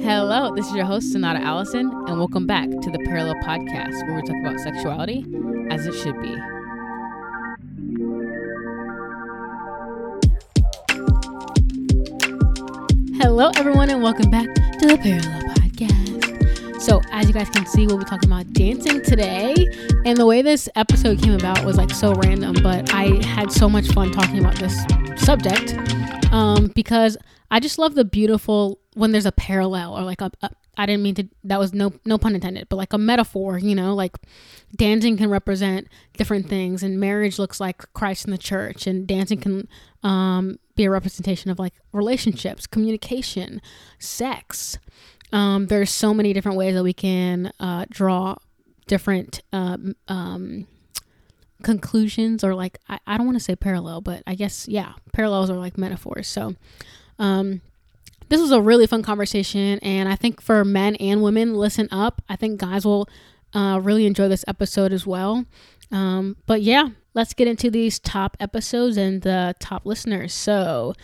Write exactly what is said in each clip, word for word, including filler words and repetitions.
Hello, this is your host, Natalie Allison, and welcome back to the Parallel Podcast, where we talk about sexuality as it should be. Hello, everyone, and welcome back to the Parallel Podcast. So, as you guys can see, we'll be talking about dancing today. And the way this episode came about was like so random, but I had so much fun talking about this subject um, because I just love the beautiful when there's a parallel or like a, a I didn't mean to, that was no no pun intended, but like a metaphor, you know, like dancing can represent different things, and marriage looks like Christ in the church, and dancing can um, be a representation of like relationships, communication, sex. Um, there's so many different ways that we can uh, draw different um, um, conclusions, or like, I, I don't want to say parallel, but I guess, yeah, parallels are like metaphors. So, um, this was a really fun conversation, and I think for men and women, listen up. I think guys will uh, really enjoy this episode as well. Um, but yeah, let's get into these top episodes and the top listeners. So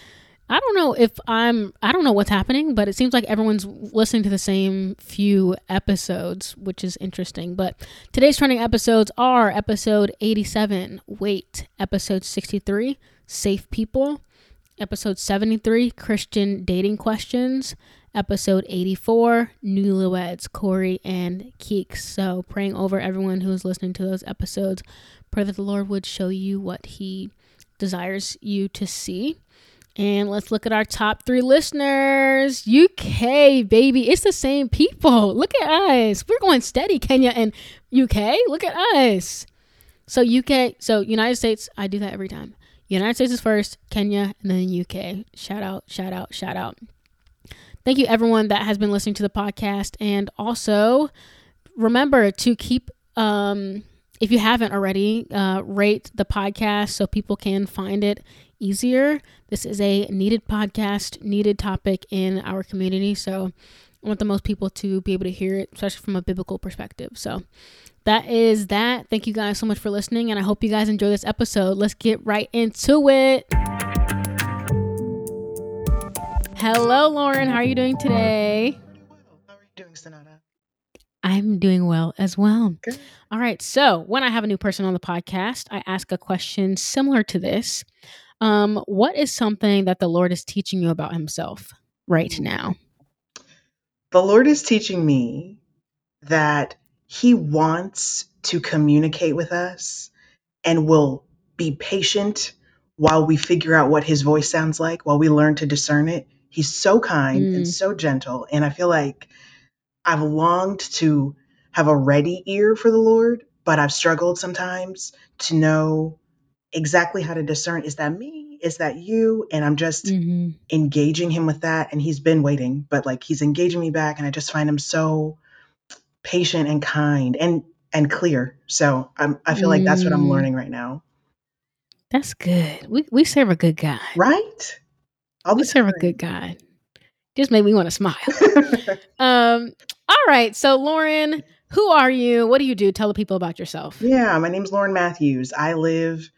I don't know if I'm, I don't know what's happening, but it seems like everyone's listening to the same few episodes, which is interesting. But today's trending episodes are episode eighty-seven, Wait, episode sixty-three, Safe People, episode seventy-three, Christian Dating Questions, episode eighty-four, Newlyweds, Corey and Keeks. So praying over everyone who is listening to those episodes. Pray that the Lord would show you what he desires you to see. And let's look at our top three listeners. U K, baby. It's the same people. Look at us. We're going steady, Kenya and U K. Look at us. So U K, so United States, I do that every time. United States is first, Kenya, and then U K. Shout out, shout out, shout out. Thank you, everyone that has been listening to the podcast. And also, remember to keep, um, if you haven't already, uh, rate the podcast so people can find it easier. This is a needed podcast, needed topic in our community. So I want the most people to be able to hear it, especially from a biblical perspective. So that is that. Thank you guys so much for listening, and I hope you guys enjoy this episode. Let's get right into it. Hello, Lauren. How are you doing today? How are you doing, Sonata? I'm doing well as well. Good. All right. So when I have a new person on the podcast, I ask a question similar to this. Um, what is something that the Lord is teaching you about himself right now? The Lord is teaching me that he wants to communicate with us and will be patient while we figure out what his voice sounds like, while we learn to discern it. He's so kind mm. and so gentle. And I feel like I've longed to have a ready ear for the Lord, but I've struggled sometimes to know exactly how to discern. Is that me? Is that you? And I'm just mm-hmm. engaging him with that. And he's been waiting, but like he's engaging me back. And I just find him so patient and kind and and clear. So I'm, I feel like that's what I'm learning right now. That's good. We we serve a good God, right? All we serve time. a good God. Just made me want to smile. um. All right. So Lauren, who are you? What do you do? Tell the people about yourself. Yeah, my name's Lauren Matthews. I live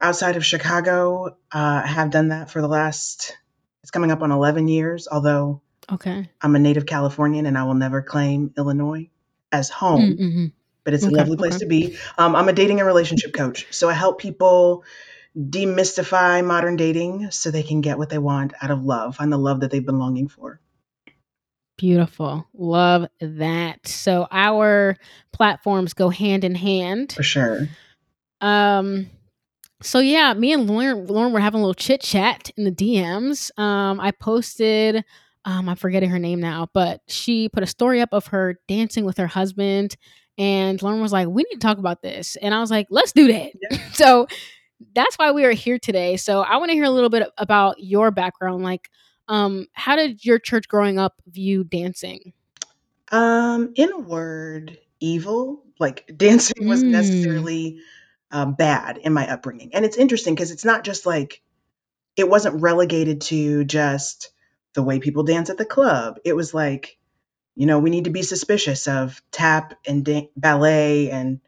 outside of Chicago. Uh, I have done that for the last. It's coming up on eleven years, although. Okay. I'm a native Californian, and I will never claim Illinois as home, mm-hmm. but it's okay, a lovely place okay. to be. Um, I'm a dating and relationship coach. So I help people demystify modern dating so they can get what they want out of love, find the love that they've been longing for. Beautiful. Love that. So our platforms go hand in hand. For sure. Um. So yeah, me and Lauren, Lauren were having a little chit chat in the D Ms. Um, I posted... Um, I'm forgetting her name now, but she put a story up of her dancing with her husband, and Lauren was like, we need to talk about this. And I was like, let's do that. Yeah. So that's why we are here today. So I want to hear a little bit about your background. Like, um, how did your church growing up view dancing? Um, in a word, evil. Like dancing was mm. necessarily uh, bad in my upbringing. And it's interesting because it's not just like, it wasn't relegated to just the way people dance at the club. It was like, you know, we need to be suspicious of tap and da- ballet and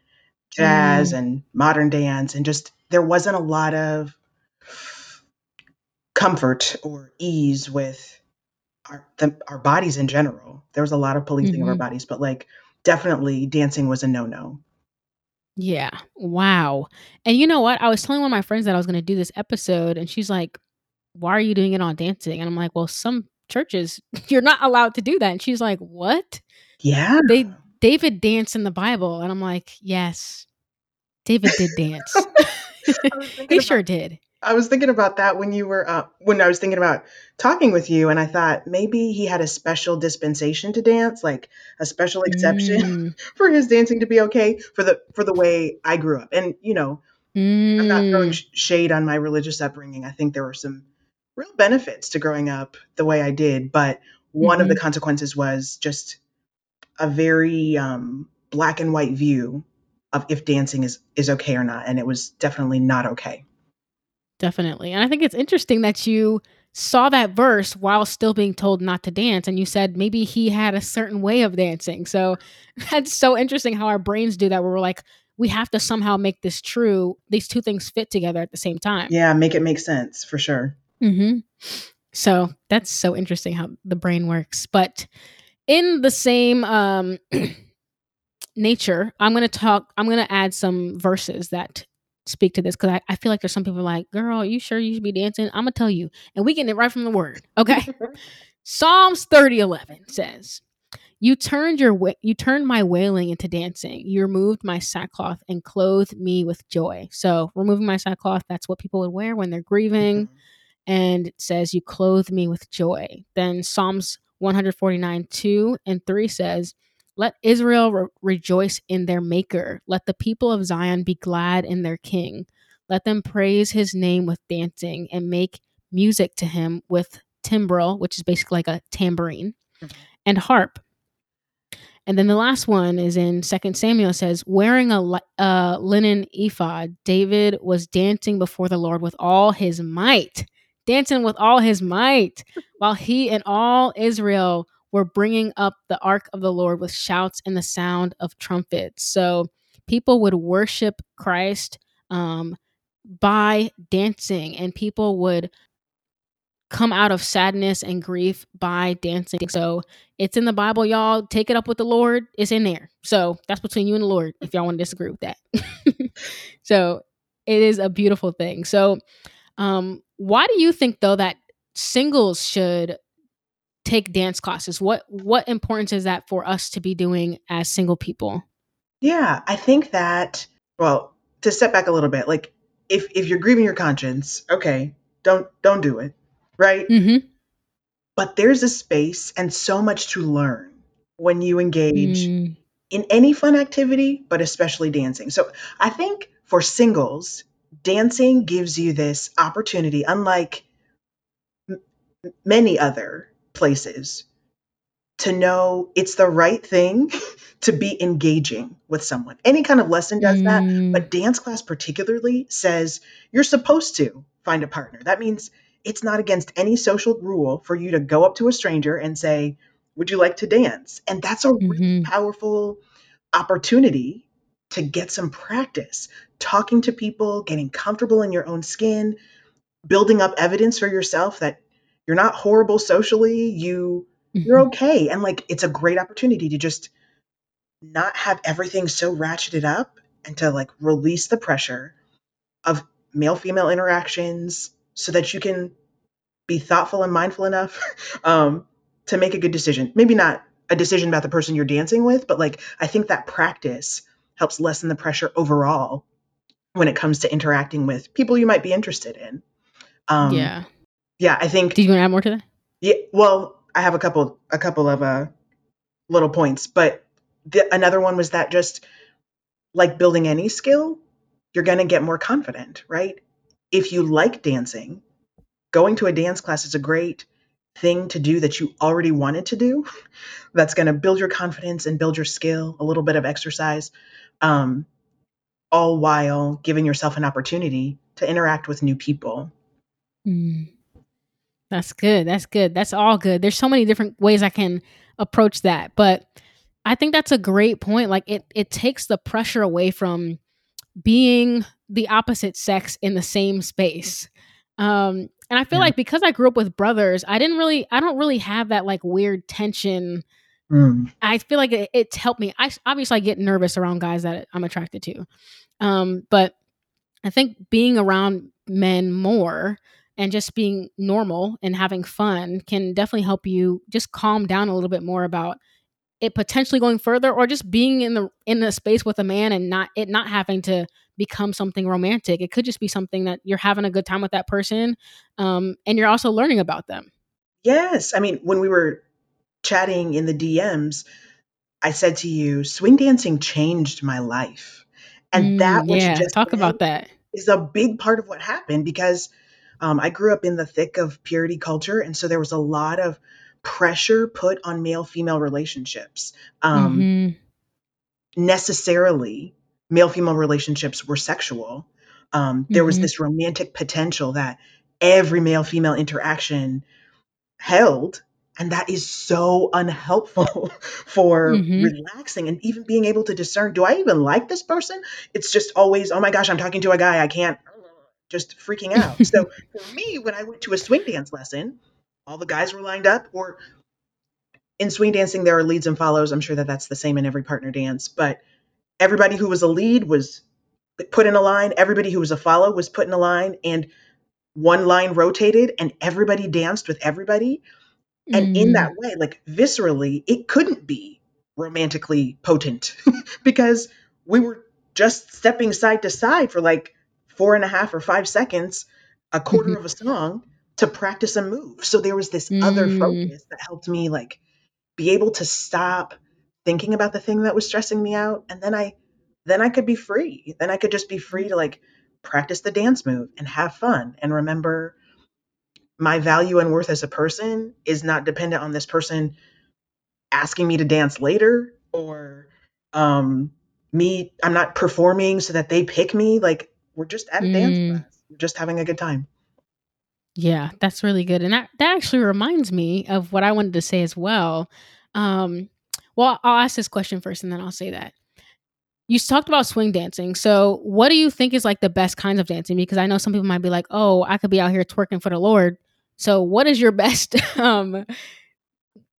jazz mm. and modern dance. And just, there wasn't a lot of comfort or ease with our, the, our bodies in general. There was a lot of policing mm-hmm. of our bodies, but like definitely dancing was a no-no. Yeah. Wow. And you know what? I was telling one of my friends that I was going to do this episode, and she's like, why are you doing it on dancing? And I'm like, well, some churches, you're not allowed to do that. And she's like, what? Yeah. They David danced in the Bible. And I'm like, yes, David did dance. He about, sure did. I was thinking about that when you were, uh, when I was thinking about talking with you, and I thought maybe he had a special dispensation to dance, like a special exception mm. for his dancing to be okay for the, for the way I grew up. And, you know, mm. I'm not throwing sh- shade on my religious upbringing. I think there were some real benefits to growing up the way I did. But one mm-hmm. of the consequences was just a very um, black and white view of if dancing is, is okay or not. And it was definitely not okay. Definitely. And I think it's interesting that you saw that verse while still being told not to dance. And you said maybe he had a certain way of dancing. So that's so interesting how our brains do that, where we're like, we have to somehow make this true. These two things fit together at the same time. Yeah. Make it make sense for sure. Mm-hmm. So that's so interesting how the brain works. But in the same um, nature, I'm going to talk, I'm going to add some verses that speak to this, because I, I feel like there's some people like, girl, you sure you should be dancing? I'm going to tell you. And we get it right from the word. Okay. Psalms thirty eleven says, You turned your wa- you turned my wailing into dancing. You removed my sackcloth and clothed me with joy. So removing my sackcloth, that's what people would wear when they're grieving. Mm-hmm. And it says, you clothe me with joy. Then Psalms one forty-nine, two and three says, Let Israel re- rejoice in their maker. Let the people of Zion be glad in their king. Let them praise his name with dancing and make music to him with timbrel, which is basically like a tambourine, and harp. And then the last one is in Second Samuel, says, wearing a li- uh, linen ephod, David was dancing before the Lord with all his might. Dancing with all his might, while he and all Israel were bringing up the ark of the Lord with shouts and the sound of trumpets. So people would worship Christ um, by dancing, and people would come out of sadness and grief by dancing. So it's in the Bible, y'all. Take it up with the Lord. It's in there. So that's between you and the Lord, if y'all want to disagree with that. So it is a beautiful thing. So um, why do you think, though, that singles should take dance classes? What what importance is that for us to be doing as single people? Yeah, I think that, well, to step back a little bit, like if if you're grieving your conscience, okay, don't don't do it, right? Mm-hmm. But there's a space and so much to learn when you engage mm. in any fun activity, but especially dancing. So I think for singles, dancing gives you this opportunity, unlike m- many other places, to know it's the right thing to be engaging with someone. Any kind of lesson does mm. that, but dance class particularly says you're supposed to find a partner. That means it's not against any social rule for you to go up to a stranger and say, would you like to dance? And that's a mm-hmm. really powerful opportunity to get some practice, talking to people, getting comfortable in your own skin, building up evidence for yourself that you're not horrible socially, you, mm-hmm. you're okay. And like, it's a great opportunity to just not have everything so ratcheted up and to like release the pressure of male-female interactions so that you can be thoughtful and mindful enough um, to make a good decision. Maybe not a decision about the person you're dancing with, but like, I think that practice helps lessen the pressure overall when it comes to interacting with people you might be interested in. Um, yeah. Yeah, I think. Did you want to add more to that? Yeah. Well, I have a couple, a couple of uh, little points, but the, another one was that just like building any skill, you're going to get more confident, right? If you like dancing, going to a dance class is a great thing to do that you already wanted to do. That's going to build your confidence and build your skill, a little bit of exercise, um, all while giving yourself an opportunity to interact with new people. Mm. That's good. That's good. That's all good. There's so many different ways I can approach that, but I think that's a great point. Like it, it takes the pressure away from being the opposite sex in the same space. Um, And I feel yeah. like because I grew up with brothers, I didn't really, I don't really have that like weird tension. Mm. I feel like it, it's helped me. I obviously I get nervous around guys that I'm attracted to. Um, but I think being around men more and just being normal and having fun can definitely help you just calm down a little bit more about it potentially going further, or just being in the in the space with a man and not it not having to become something romantic. It could just be something that you're having a good time with that person, um, and you're also learning about them. Yes, I mean, when we were chatting in the D Ms, I said to you, swing dancing changed my life, and mm, that was yeah, just talk about that is a big part of what happened, because um, I grew up in the thick of purity culture, and so there was a lot of pressure put on male-female relationships. Um, mm-hmm. Necessarily, male-female relationships were sexual. Um, there mm-hmm. was this romantic potential that every male-female interaction held, and that is so unhelpful for mm-hmm. relaxing and even being able to discern, do I even like this person? It's just always, oh my gosh, I'm talking to a guy, I can't, just freaking out. So for me, when I went to a swing dance lesson, all the guys were lined up, or in swing dancing, there are leads and follows. I'm sure that that's the same in every partner dance, but everybody who was a lead was put in a line. Everybody who was a follow was put in a line, and one line rotated and everybody danced with everybody. And mm. in that way, like viscerally, it couldn't be romantically potent because we were just stepping side to side for like four and a half or five seconds, a quarter mm-hmm. of a song, to practice a move. So there was this mm. other focus that helped me like be able to stop thinking about the thing that was stressing me out. And then I, then I could be free. Then I could just be free to like practice the dance move and have fun. And remember, my value and worth as a person is not dependent on this person asking me to dance later, or um, me, I'm not performing so that they pick me. Like, we're just at a mm. dance class. We're just having a good time. Yeah, that's really good. And that, that actually reminds me of what I wanted to say as well. Um, well, I'll ask this question first and then I'll say that. You talked about swing dancing. So what do you think is like the best kinds of dancing? Because I know some people might be like, oh, I could be out here twerking for the Lord. So what is your best, um,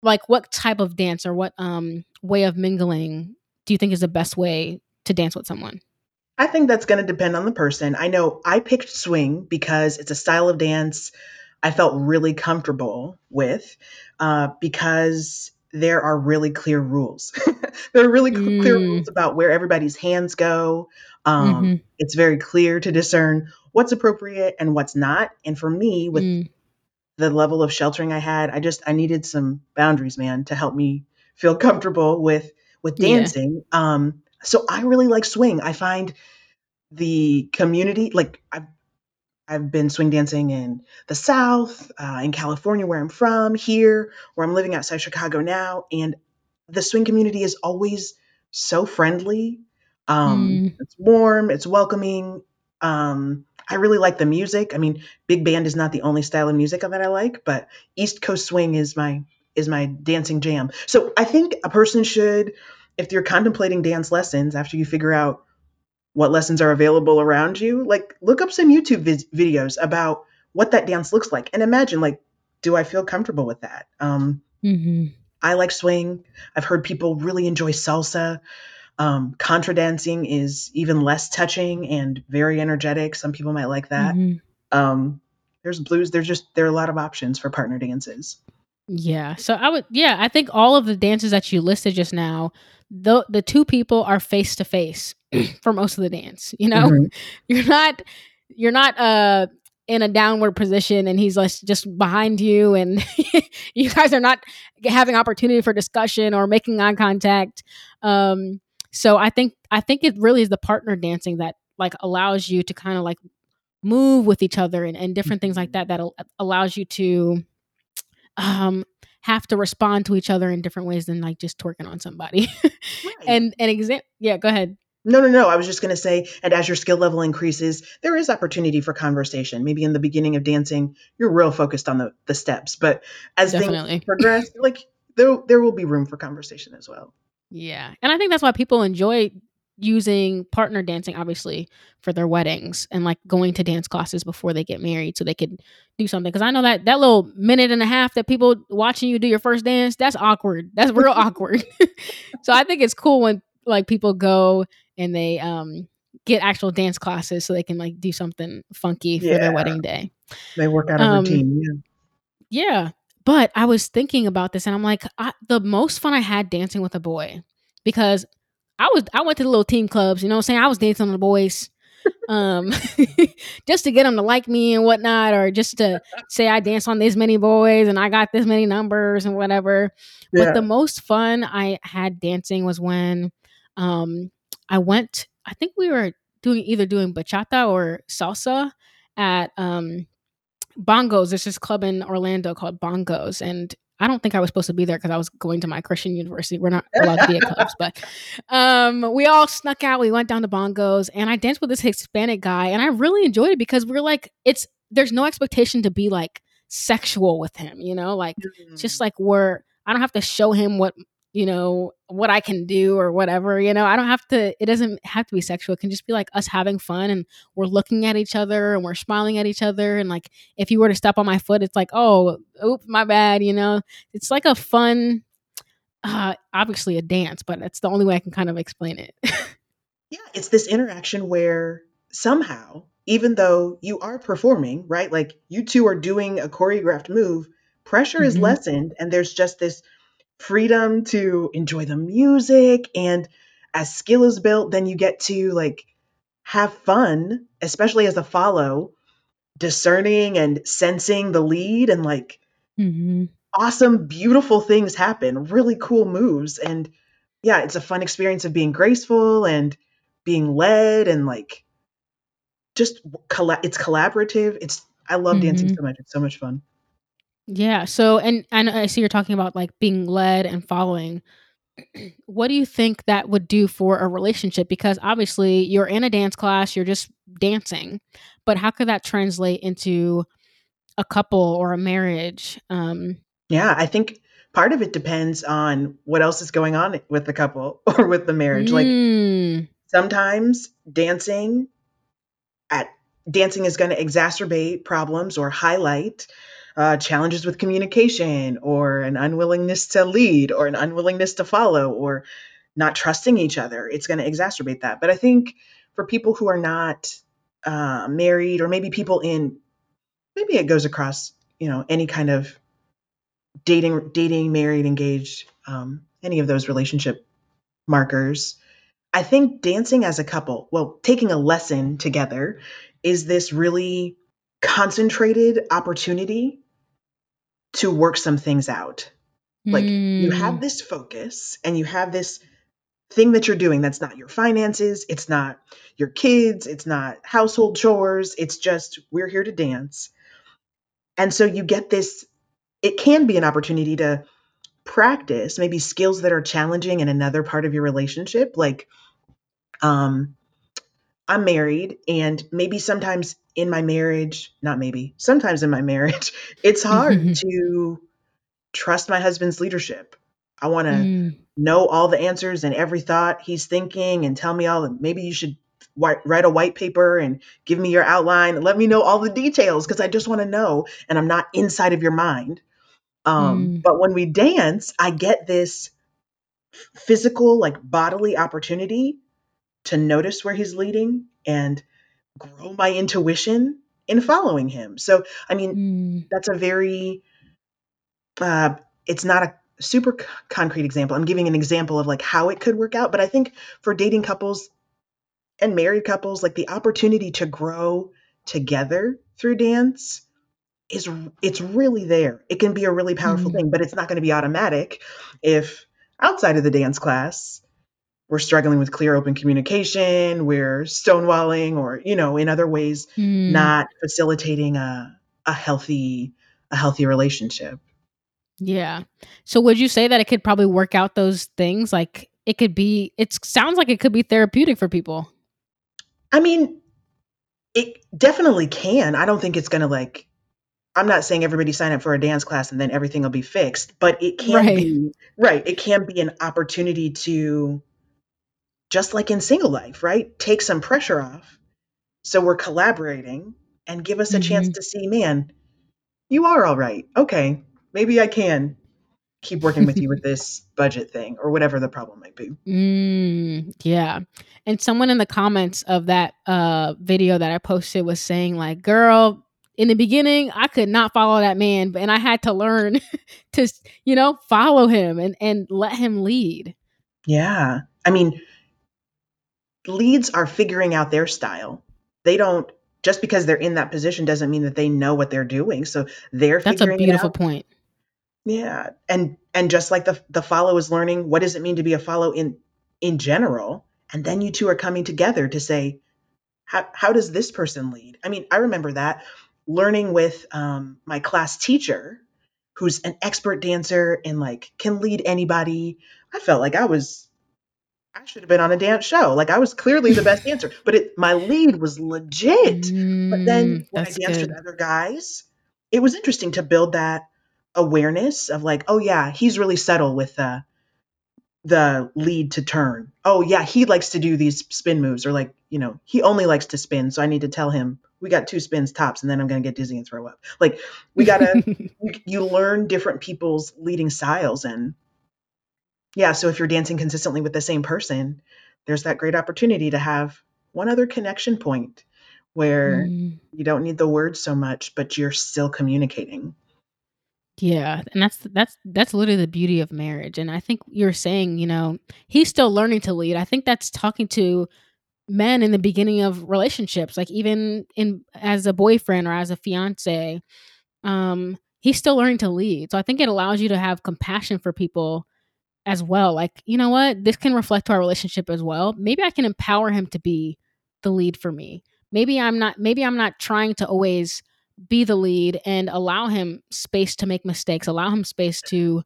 like what type of dance or what um, way of mingling do you think is the best way to dance with someone? I think that's going to depend on the person. I know I picked swing because it's a style of dance I felt really comfortable with, uh, because there are really clear rules. There are really cl- mm. clear rules about where everybody's hands go. Um, mm-hmm. It's very clear to discern what's appropriate and what's not. And for me, with mm. the level of sheltering I had, I just, I needed some boundaries, man, to help me feel comfortable with, with dancing. Yeah. Um, So I really like swing. I find the community, like I've, I've been swing dancing in the South, uh, in California, where I'm from, here, where I'm living outside Chicago now. And the swing community is always so friendly. Um, mm. It's warm. It's welcoming. Um, I really like the music. I mean, big band is not the only style of music that I like, but East Coast swing is my, is my dancing jam. So I think a person should, if you're contemplating dance lessons, after you figure out what lessons are available around you, like look up some YouTube vid- videos about what that dance looks like and imagine, like, do I feel comfortable with that? Um, mm-hmm. I like swing. I've heard people really enjoy salsa. Um, contra dancing is even less touching and very energetic. Some people might like that. Mm-hmm. Um, there's blues. There's just, there are a lot of options for partner dances. Yeah. So I would, yeah, I think all of the dances that you listed just now, the the two people are face to face for most of the dance, you know, mm-hmm. you're not, you're not, uh, in a downward position and he's like just behind you and you guys are not having opportunity for discussion or making eye contact. Um, so I think, I think it really is the partner dancing that like allows you to kind of like move with each other and, and different things like that, that al- allows you to, um, have to respond to each other in different ways than like just twerking on somebody. Right. And an example. Yeah, go ahead. No, no, no. I was just going to say, and as your skill level increases, there is opportunity for conversation. Maybe in the beginning of dancing, you're real focused on the, the steps, but as Definitely. things progress, like there, there will be room for conversation as well. Yeah. And I think that's why people enjoy using partner dancing, obviously, for their weddings and like going to dance classes before they get married so they could do something. Because I know that that little minute and a half that people watching you do your first dance, that's awkward. That's real awkward. So I think it's cool when like people go and they um, get actual dance classes so they can like do something funky for yeah. their wedding day. They work out a um, routine. Yeah. yeah. But I was thinking about this and I'm like, I, the most fun I had dancing with a boy, because I was I went to the little team clubs, you know what I'm saying? I was dancing with the boys um, just to get them to like me and whatnot, or just to say I danced on this many boys and I got this many numbers and whatever. Yeah. But the most fun I had dancing was when um, I went, I think we were doing either doing bachata or salsa at um, Bongos. There's this club in Orlando called Bongos, and I don't think I was supposed to be there because I was going to my Christian university. We're not allowed to be at clubs, but um, we all snuck out. We went down to Bongos and I danced with this Hispanic guy, and I really enjoyed it because we're like, it's, there's no expectation to be like sexual with him, you know, like mm-hmm. just like we're, I don't have to show him what, you know, what I can do or whatever, you know, I don't have to, it doesn't have to be sexual. It can just be like us having fun and we're looking at each other and we're smiling at each other. And like, if you were to step on my foot, it's like, oh, oop, my bad. You know, it's like a fun, uh, obviously a dance, but that's the only way I can kind of explain it. Yeah. It's this interaction where somehow, even though you are performing, right? Like you two are doing a choreographed move, pressure mm-hmm. is lessened. And there's just this freedom to enjoy the music, and as skill is built, then you get to like have fun, especially as a follow, discerning and sensing the lead, and like mm-hmm. awesome, beautiful things happen, really cool moves. And yeah, it's a fun experience of being graceful and being led, and like just colla- it's collaborative. It's I love mm-hmm. dancing so much. It's so much fun. Yeah. So, and, and I see you're talking about like being led and following. What do you think that would do for a relationship? Because obviously you're in a dance class, you're just dancing, but how could that translate into a couple or a marriage? Um, yeah, I think part of it depends on what else is going on with the couple or with the marriage. Mm. Like sometimes dancing at dancing is going to exacerbate problems or highlight Uh, challenges with communication, or an unwillingness to lead, or an unwillingness to follow, or not trusting each other. It's going to exacerbate that. But I think for people who are not uh, married, or maybe people in, maybe it goes across, you know, any kind of dating, dating, married, engaged, um, any of those relationship markers. I think dancing as a couple, well, taking a lesson together, is this really concentrated opportunity to work some things out. Like mm. you have this focus and you have this thing that you're doing that's not your finances, it's not your kids, it's not household chores, it's just we're here to dance. And so you get this, it can be an opportunity to practice maybe skills that are challenging in another part of your relationship. Like um I'm married, and maybe sometimes in my marriage, not maybe, sometimes in my marriage, it's hard to trust my husband's leadership. I want to mm. know all the answers and every thought he's thinking, and tell me all the, maybe you should wh- write a white paper and give me your outline and let me know all the details, because I just want to know and I'm not inside of your mind. Um, mm. But when we dance, I get this physical, like bodily opportunity to notice where he's leading and grow my intuition in following him. So, I mean, mm. that's a very, uh, it's not a super c- concrete example. I'm giving an example of like how it could work out. But I think for dating couples and married couples, like the opportunity to grow together through dance is, it's really there. It can be a really powerful mm. thing, but it's not going to be automatic if outside of the dance class, we're struggling with clear, open communication, we're stonewalling, or, you know, in other ways, mm. not facilitating a, a healthy, a healthy relationship. Yeah. So would you say that it could probably work out those things? Like it could be, it sounds like it could be therapeutic for people. I mean, it definitely can. I don't think it's going to like, I'm not saying everybody sign up for a dance class and then everything will be fixed, but it can right. be, right. It can be an opportunity to just like in single life, right? Take some pressure off. So we're collaborating and give us a mm-hmm. chance to see, man, you are all right. Okay, maybe I can keep working with you with this budget thing or whatever the problem might be. Mm, yeah. And someone in the comments of that uh, video that I posted was saying like, girl, in the beginning, I could not follow that man, and I had to learn to, you know, follow him and, and let him lead. Yeah. I mean, leads are figuring out their style. They don't, just because they're in that position doesn't mean that they know what they're doing. So they're That's figuring it out. That's a beautiful point. Yeah. And, and just like the, the follow is learning, what does it mean to be a follow in, in general? And then you two are coming together to say, how, how does this person lead? I mean, I remember that. Learning with um, my class teacher, who's an expert dancer and like can lead anybody. I felt like I was, I should have been on a dance show. Like I was clearly the best dancer, but it, my lead was legit. Mm, but then when I danced good. with other guys, it was interesting to build that awareness of like, oh yeah, he's really subtle with uh, the lead to turn. Oh yeah, he likes to do these spin moves, or like, you know, he only likes to spin. So I need to tell him, we got two spins tops, and then I'm going to get dizzy and throw up. Like we got to, you, you learn different people's leading styles. And yeah, so if you're dancing consistently with the same person, there's that great opportunity to have one other connection point where mm. you don't need the words so much, but you're still communicating. Yeah. And that's, that's, that's literally the beauty of marriage. And I think you're saying, you know, he's still learning to lead. I think that's talking to men in the beginning of relationships, like even in as a boyfriend or as a fiance, um, he's still learning to lead. So I think it allows you to have compassion for people as well. Like, you know what, this can reflect our relationship as well. Maybe I can empower him to be the lead for me. Maybe I'm not, maybe I'm not trying to always be the lead, and allow him space to make mistakes, allow him space to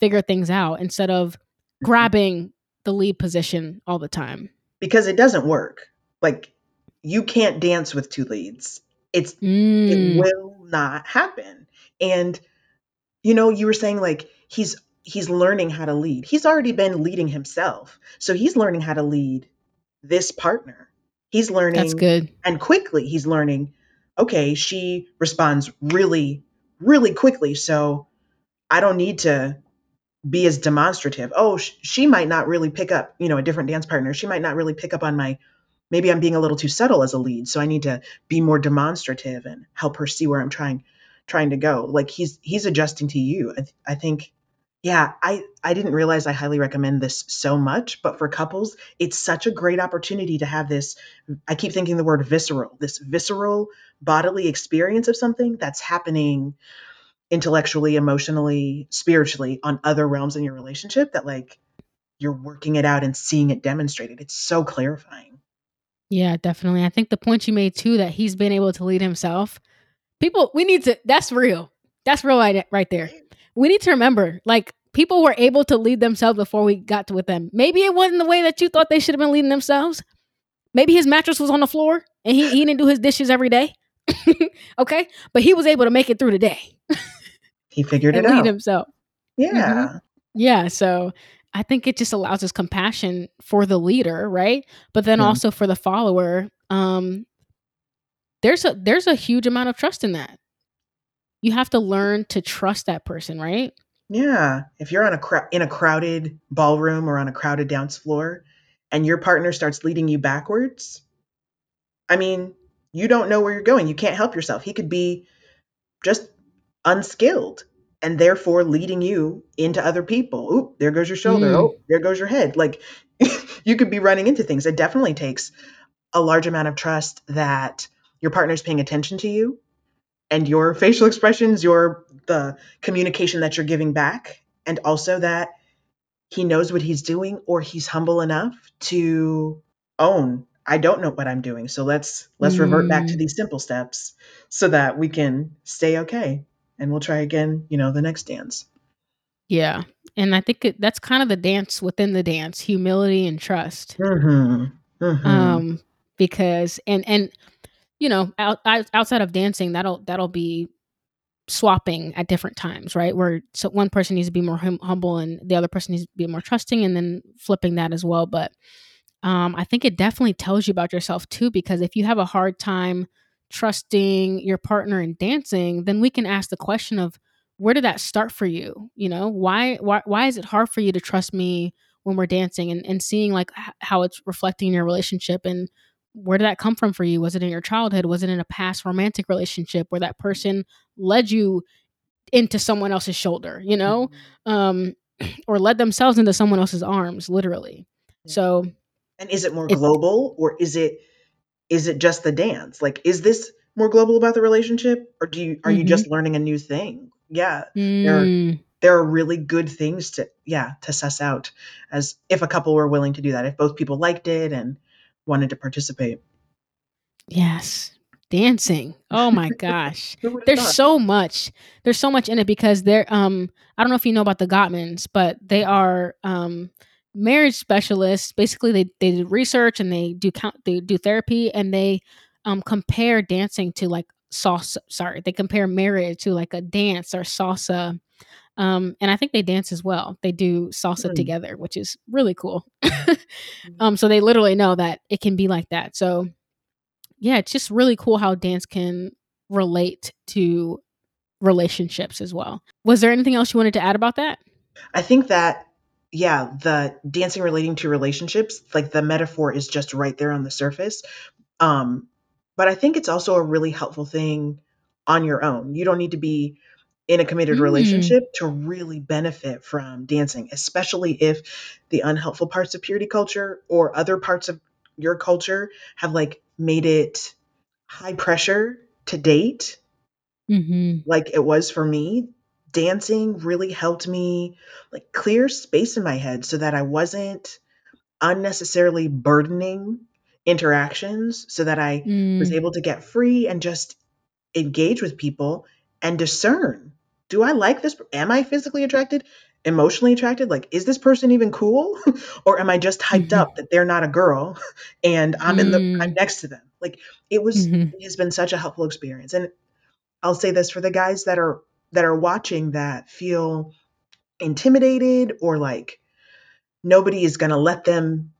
figure things out instead of grabbing the lead position all the time. Because it doesn't work. Like you can't dance with two leads. It's mm. it will not happen. And you know, you were saying like he's he's learning how to lead. He's already been leading himself. So he's learning how to lead this partner. He's learning That's good. And quickly he's learning, okay, she responds really, really quickly. So I don't need to be as demonstrative. Oh, sh- she might not really pick up, you know, a different dance partner. She might not really pick up on my, maybe I'm being a little too subtle as a lead. So I need to be more demonstrative and help her see where I'm trying, trying to go. Like he's, he's adjusting to you. I, th- I think, yeah, I, I didn't realize I highly recommend this so much, but for couples, it's such a great opportunity to have this. I keep thinking the word visceral, this visceral bodily experience of something that's happening intellectually, emotionally, spiritually on other realms in your relationship, that like you're working it out and seeing it demonstrated. It's so clarifying. Yeah, definitely. I think the point you made too, that he's been able to lead himself. People, we need to, that's real. That's real right, right there. We need to remember, like people were able to lead themselves before we got to with them. Maybe it wasn't the way that you thought they should have been leading themselves. Maybe his mattress was on the floor and he, he didn't do his dishes every day. Okay. But he was able to make it through the day. He figured it out. Lead himself. Yeah. Mm-hmm. Yeah. So I think it just allows us compassion for the leader, right? But then mm-hmm. also for the follower. Um, there's a there's a huge amount of trust in that. You have to learn to trust that person, right? Yeah. If you're on a cro- in a crowded ballroom or on a crowded dance floor, and your partner starts leading you backwards, I mean, you don't know where you're going. You can't help yourself. He could be just unskilled and therefore leading you into other people. Oop, there goes your shoulder. Mm. Oh, there goes your head. Like you could be running into things. It definitely takes a large amount of trust that your partner's paying attention to you and your facial expressions, your, the communication that you're giving back. And also that he knows what he's doing, or he's humble enough to own, I don't know what I'm doing. So let's, let's mm. revert back to these simple steps so that we can stay okay. And we'll try again, you know, the next dance. Yeah. And I think it, that's kind of the dance within the dance, humility and trust. Mm-hmm. Mm-hmm. Um, because, and, and, you know, out, outside of dancing, that'll, that'll be swapping at different times, right? Where so one person needs to be more hum- humble and the other person needs to be more trusting, and then flipping that as well. But Um, I think it definitely tells you about yourself too, because if you have a hard time trusting your partner in dancing, then we can ask the question of, where did that start for you? You know, why, why, why is it hard for you to trust me when we're dancing, and, and seeing like h- how it's reflecting your relationship, and where did that come from for you? Was it in your childhood? Was it in a past romantic relationship where that person led you into someone else's shoulder, you know, mm-hmm. um, or led themselves into someone else's arms, literally. Yeah. So, and is it more if, global, or is it, is it just the dance? Like, is this more global about the relationship, or do you, are mm-hmm. you just learning a new thing? Yeah. There are, mm. there are really good things to, yeah, to suss out as if a couple were willing to do that, if both people liked it and wanted to participate. Yes. Dancing. Oh my gosh. There's thought? so much, there's so much in it, because they're, um, I don't know if you know about the Gottmans, but they are, um, marriage specialists. Basically they, they do research and they do count, they do therapy, and they, um, compare dancing to like, salsa sorry they compare marriage to like a dance or salsa, um and I think they dance as well. They do salsa mm. together, which is really cool. um so they literally know that it can be like that. So yeah, it's just really cool how dance can relate to relationships as well. Was there anything else you wanted to add about that? I think that yeah the dancing relating to relationships, like the metaphor is just right there on the surface. um But I think it's also a really helpful thing on your own. You don't need to be in a committed mm. relationship to really benefit from dancing, especially if the unhelpful parts of purity culture or other parts of your culture have like made it high pressure to date, mm-hmm. like it was for me. Dancing really helped me like clear space in my head so that I wasn't unnecessarily burdening interactions, so that I mm. was able to get free and just engage with people and discern. Do I like this? Am I physically attracted? Emotionally attracted? Like, is this person even cool? Or am I just hyped mm-hmm. up that they're not a girl and I'm mm. in the, I'm next to them? Like it was, mm-hmm. it has been such a helpful experience. And I'll say this for the guys that are, that are watching that feel intimidated or like nobody is going to let them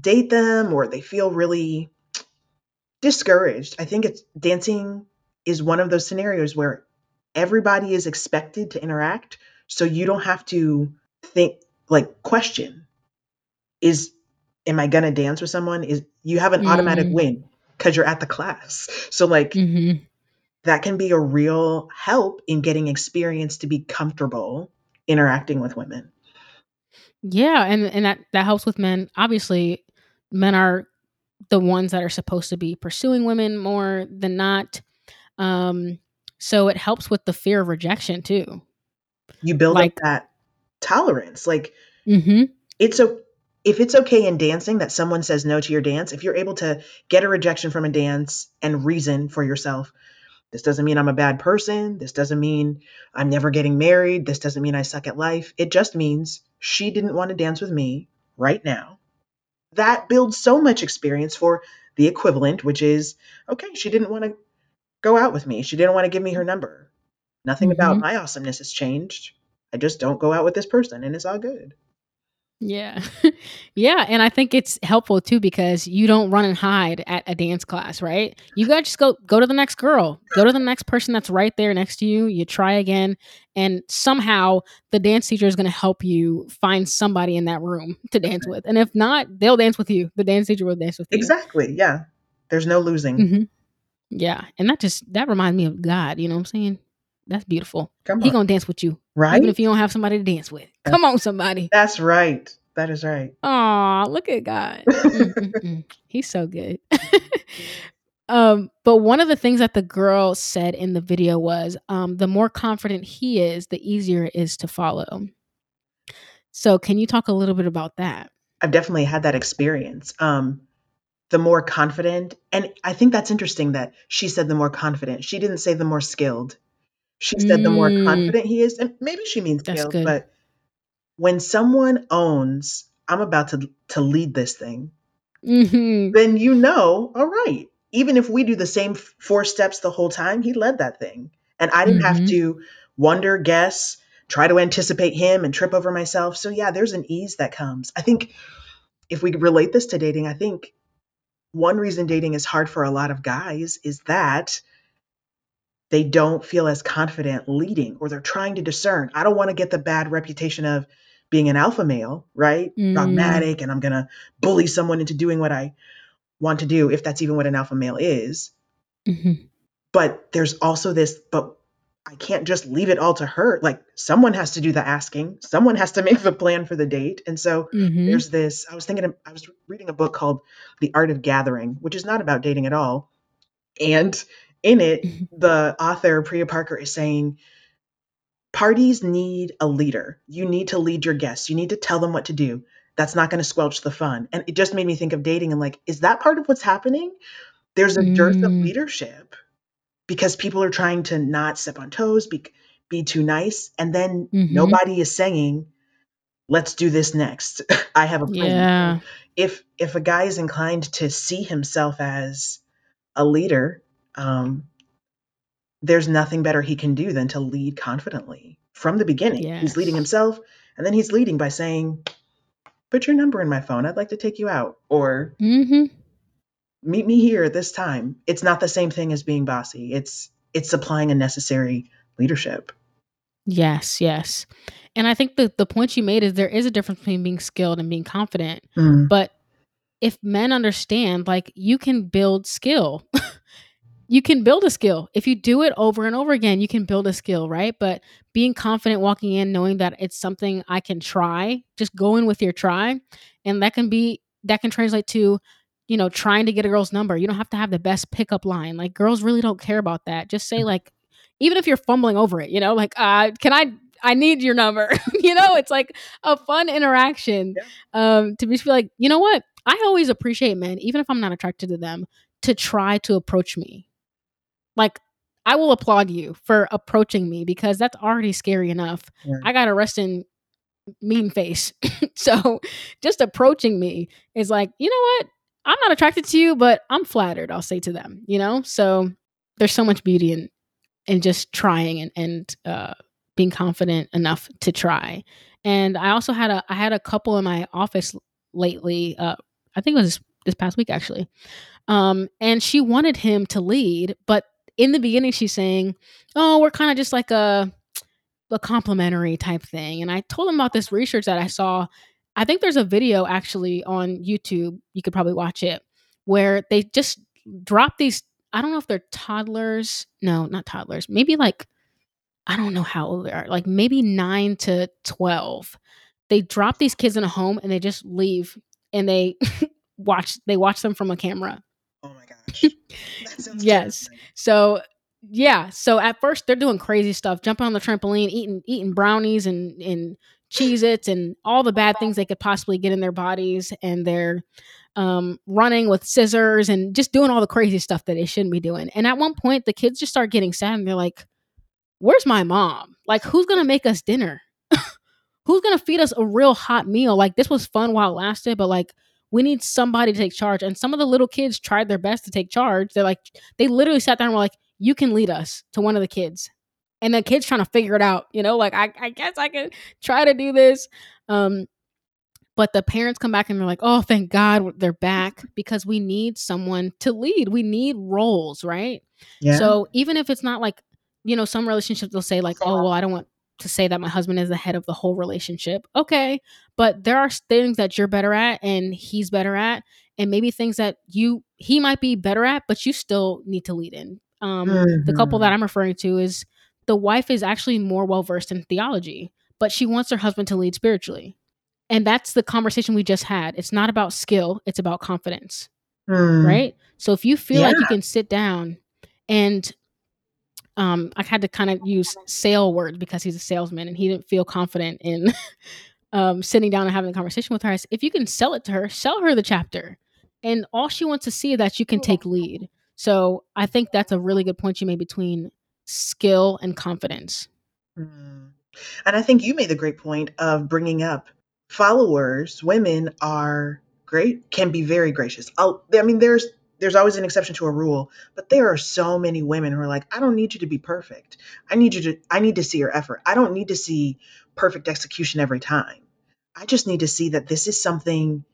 date them, or they feel really discouraged. I think it's dancing is one of those scenarios where everybody is expected to interact. So you don't have to think like question is, am I going to dance with someone? Is you have an mm. automatic win because you're at the class. So like mm-hmm. that can be a real help in getting experience to be comfortable interacting with women. Yeah. And, and that, that helps with men. Obviously, men are the ones that are supposed to be pursuing women more than not. Um, so it helps with the fear of rejection too. You build like, up that tolerance. Like mm-hmm. it's a, if it's okay in dancing that someone says no to your dance, if you're able to get a rejection from a dance and reason for yourself, this doesn't mean I'm a bad person. This doesn't mean I'm never getting married. This doesn't mean I suck at life. It just means she didn't want to dance with me right now. That builds so much experience for the equivalent, which is, okay, she didn't want to go out with me. She didn't want to give me her number. Nothing mm-hmm. about my awesomeness has changed. I just don't go out with this person and it's all good. Yeah. Yeah. And I think it's helpful too, because you don't run and hide at a dance class, right? You got to just go, go to the next girl, go to the next person that's right there next to you. You try again. And somehow the dance teacher is going to help you find somebody in that room to dance with. And if not, they'll dance with you. The dance teacher will dance with you. Exactly. Yeah. There's no losing. Mm-hmm. Yeah. And that just, that reminds me of God. You know what I'm saying? That's beautiful. Come on. He gonna dance with you. Right. Even if you don't have somebody to dance with. That's, Come on, somebody. That's right. That is right. Aw, look at God. He's so good. um, but one of the things that the girl said in the video was, um, the more confident he is, the easier it is to follow. So can you talk a little bit about that? I've definitely had that experience. Um, the more confident. And I think that's interesting that she said the more confident. She didn't say the more skilled. She said the more confident he is, and maybe she means skills, but when someone owns, I'm about to, to lead this thing, mm-hmm. then you know, all right, even if we do the same f- four steps the whole time, he led that thing. And I didn't mm-hmm. have to wonder, guess, try to anticipate him and trip over myself. So yeah, there's an ease that comes. I think if we relate this to dating, I think one reason dating is hard for a lot of guys is that they don't feel as confident leading, or they're trying to discern. I don't want to get the bad reputation of being an alpha male, right? Mm. Dogmatic, and I'm going to bully someone into doing what I want to do, if that's even what an alpha male is. Mm-hmm. But there's also this, but I can't just leave it all to her. Like, someone has to do the asking. Someone has to make the plan for the date. And so mm-hmm. there's this, I was thinking, I was reading a book called The Art of Gathering, which is not about dating at all. And in it, the author, Priya Parker, is saying, parties need a leader. You need to lead your guests. You need to tell them what to do. That's not going to squelch the fun. And it just made me think of dating and like, is that part of what's happening? There's a dearth mm. of leadership because people are trying to not step on toes, be, be too nice. And then mm-hmm. nobody is saying, let's do this next. I have a plan. Yeah. If, if a guy is inclined to see himself as a leader, um, there's nothing better he can do than to lead confidently from the beginning. Yes. He's leading himself, and then he's leading by saying, put your number in my phone. I'd like to take you out. Or mm-hmm. meet me here at this time. It's not the same thing as being bossy. It's, it's supplying a necessary leadership. Yes. Yes. And I think the, the point you made is there is a difference between being skilled and being confident, mm. but if men understand, like, you can build skill, you can build a skill. If you do it over and over again, you can build a skill, right? But being confident walking in, knowing that it's something I can try, just go in with your try. And that can be, that can translate to, you know, trying to get a girl's number. You don't have to have the best pickup line. Like, girls really don't care about that. Just say, like, even if you're fumbling over it, you know, like, uh, can I, I need your number. You know, it's like a fun interaction, yeah. um, to be like, you know what? I always appreciate men, even if I'm not attracted to them, to try to approach me. Like, I will applaud you for approaching me because that's already scary enough. Yeah. I got a resting mean face. So just approaching me is like, you know what? I'm not attracted to you, but I'm flattered, I'll say to them, you know? So there's so much beauty in, in just trying and, and uh, being confident enough to try. And I also had a, I had a couple in my office lately. Uh, I think it was this past week, actually. Um, and she wanted him to lead, but in the beginning, she's saying, oh, we're kind of just like a, a complimentary type thing. And I told him about this research that I saw. I think there's a video actually on YouTube. You could probably watch it, where they just drop these. I don't know if they're toddlers. No, not toddlers. Maybe like, I don't know how old they are. Like maybe nine to twelve. They drop these kids in a home and they just leave and they watch, they watch them from a camera. Oh my gosh. That sounds yes. Crazy. So yeah. So at first they're doing crazy stuff, jumping on the trampoline, eating, eating brownies and, and Cheez-Its and all the bad things they could possibly get in their bodies. And they're um, running with scissors and just doing all the crazy stuff that they shouldn't be doing. And at one point the kids just start getting sad and they're like, where's my mom? Like, who's going to make us dinner? Who's going to feed us a real hot meal? Like, this was fun while it lasted, but like, we need somebody to take charge. And some of the little kids tried their best to take charge. They're like, they literally sat down and were like, you can lead us, to one of the kids. And the kid's trying to figure it out. You know, like, I, I guess I can try to do this. Um, but the parents come back and they're like, oh, thank God they're back, because we need someone to lead. We need roles, right? Yeah. So even if it's not like, you know, some relationships will say like, oh, well, I don't want to say that my husband is the head of the whole relationship. Okay. But there are things that you're better at and he's better at, and maybe things that you, he might be better at, but you still need to lead in. Um, mm-hmm. The couple that I'm referring to is, the wife is actually more well-versed in theology, but she wants her husband to lead spiritually. And that's the conversation we just had. It's not about skill. It's about confidence. Mm. Right. So if you feel yeah. like you can sit down and Um, I had to kind of use sale words because he's a salesman and he didn't feel confident in um, sitting down and having a conversation with her. I said, if you can sell it to her, sell her the chapter. And all she wants to see is that you can take lead. So I think that's a really good point you made between skill and confidence. Mm. And I think you made the great point of bringing up followers. Women are great, can be very gracious. I'll, I mean, there's There's always an exception to a rule, but there are so many women who are like, I don't need you to be perfect. I need you to, I need to see your effort. I don't need to see perfect execution every time. I just need to see that this is something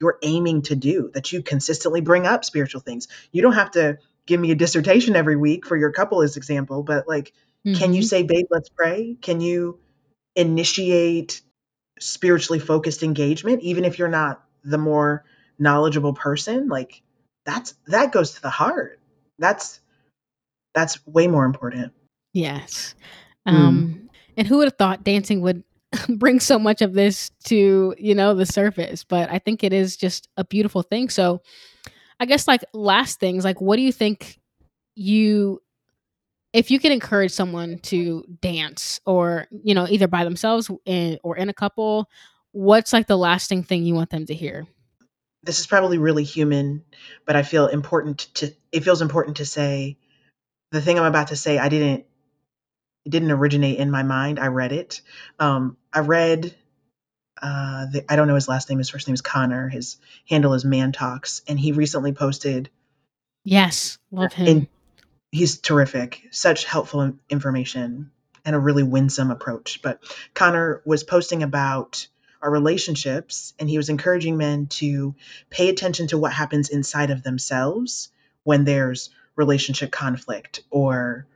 you're aiming to do, that you consistently bring up spiritual things. You don't have to give me a dissertation every week for your couple as example, but like, mm-hmm. Can you say, babe, let's pray? Can you initiate spiritually focused engagement, even if you're not the more knowledgeable person? Like that's, that goes to the heart. That's, that's way more important. Yes. Um, mm. And who would have thought dancing would bring so much of this to, you know, the surface, but I think it is just a beautiful thing. So I guess like last things, like, what do you think you, if you can encourage someone to dance or, you know, either by themselves in, or in a couple, what's like the lasting thing you want them to hear? This is probably really human, but I feel important to, it feels important to say the thing I'm about to say. I didn't, it didn't originate in my mind. I read it. Um, I read, uh, the, I don't know his last name. His first name is Connor. His handle is Man Talks. And he recently posted. Yes. Love him. And he's terrific. Such helpful information and a really winsome approach. But Connor was posting about our relationships, and he was encouraging men to pay attention to what happens inside of themselves when there's relationship conflict, or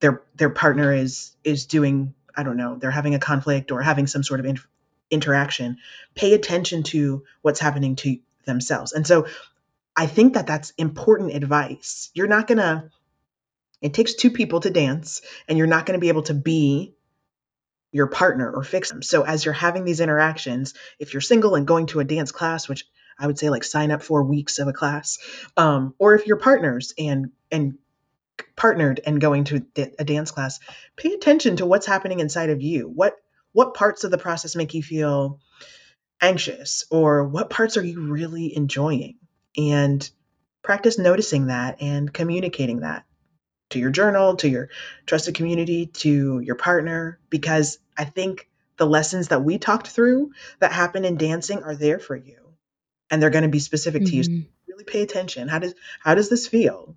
their their partner is is doing, I don't know, they're having a conflict or having some sort of in, interaction. Pay attention to what's happening to themselves. And so I think that that's important advice. You're not going to, it takes two people to dance, and you're not going to be able to be your partner or fix them. So as you're having these interactions, if you're single and going to a dance class, which I would say like sign up for weeks of a class, um, or if you're partners and, and partnered and going to a dance class, pay attention to what's happening inside of you. What, what parts of the process make you feel anxious, or what parts are you really enjoying? And practice noticing that and communicating that to your journal, to your trusted community, to your partner, because I think the lessons that we talked through that happen in dancing are there for you, and they're going to be specific mm-hmm. to you. So really pay attention. How does, how does this feel?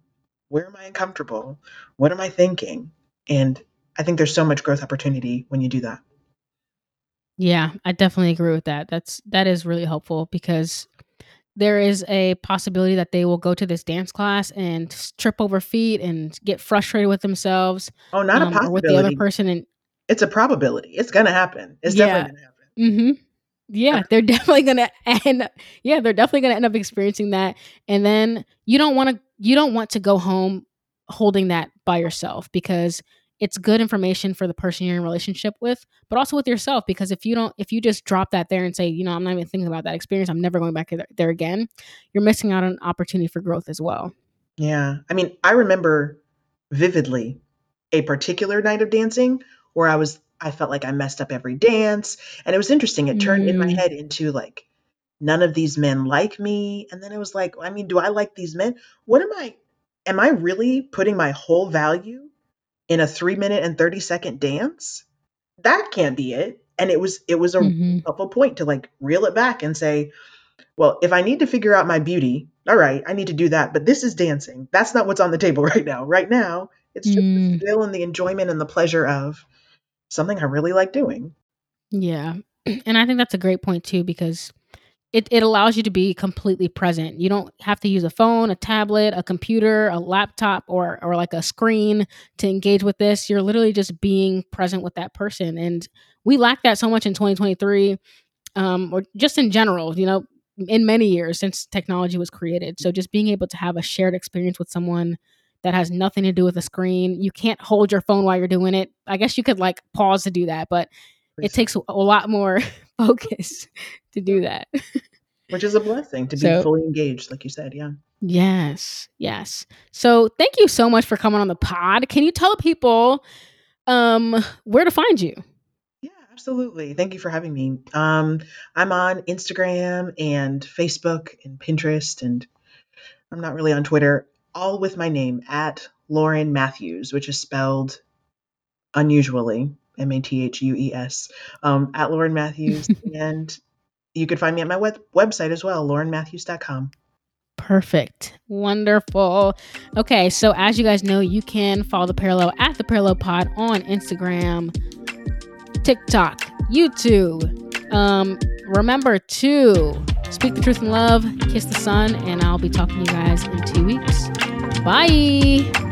Where am I uncomfortable? What am I thinking? And I think there's so much growth opportunity when you do that. Yeah, I definitely agree with that. That's, that is really helpful, because there is a possibility that they will go to this dance class and trip over feet and get frustrated with themselves. Oh, not um, a possibility. Or with the other person. And it's a probability. It's going to happen. It's yeah. definitely going to happen. Mm-hmm. Yeah, they're definitely going to end up, yeah, they're definitely going to end up experiencing that. And then you don't want to, you don't want to go home holding that by yourself, because it's good information for the person you're in a relationship with, but also with yourself, because if you don't, if you just drop that there and say, you know, I'm not even thinking about that experience, I'm never going back there again, you're missing out on an opportunity for growth as well. Yeah. I mean, I remember vividly a particular night of dancing where I was, I felt like I messed up every dance, and it was interesting. It turned mm. in my head into like, none of these men like me. And then it was like, I mean, do I like these men? What am I, am I really putting my whole value in a three minute and thirty second dance? That can't be it. And it was, it was a mm-hmm. helpful point to like reel it back and say, well, if I need to figure out my beauty, all right, I need to do that, but this is dancing. That's not what's on the table right now. Right now, it's just mm. the thrill and the enjoyment and the pleasure of something I really like doing. Yeah. And I think that's a great point too, because it, it allows you to be completely present. You don't have to use a phone, a tablet, a computer, a laptop, or or like a screen to engage with this. You're literally just being present with that person. And we lack that so much in twenty twenty-three, um, or just in general, you know, in many years since technology was created. So just being able to have a shared experience with someone that has nothing to do with a screen. You can't hold your phone while you're doing it. I guess you could like pause to do that, but it takes a lot more focus to do that. Which is a blessing, to be so, fully engaged, like you said. Yeah. Yes. Yes. So thank you so much for coming on the pod. Can you tell people um, where to find you? Yeah, absolutely. Thank you for having me. Um, I'm on Instagram and Facebook and Pinterest, and I'm not really on Twitter. All with my name, at Lauren Matthews, which is spelled unusually, M A T H U E S, um, at Lauren Matthews. And you can find me at my web- website as well, Lauren Matthews dot com. Perfect. Wonderful. Okay. So as you guys know, you can follow the Parallel at the Parallel Pod on Instagram, TikTok, YouTube. Um, remember to Speak the truth in love, kiss the sun, and I'll be talking to you guys in two weeks. Bye.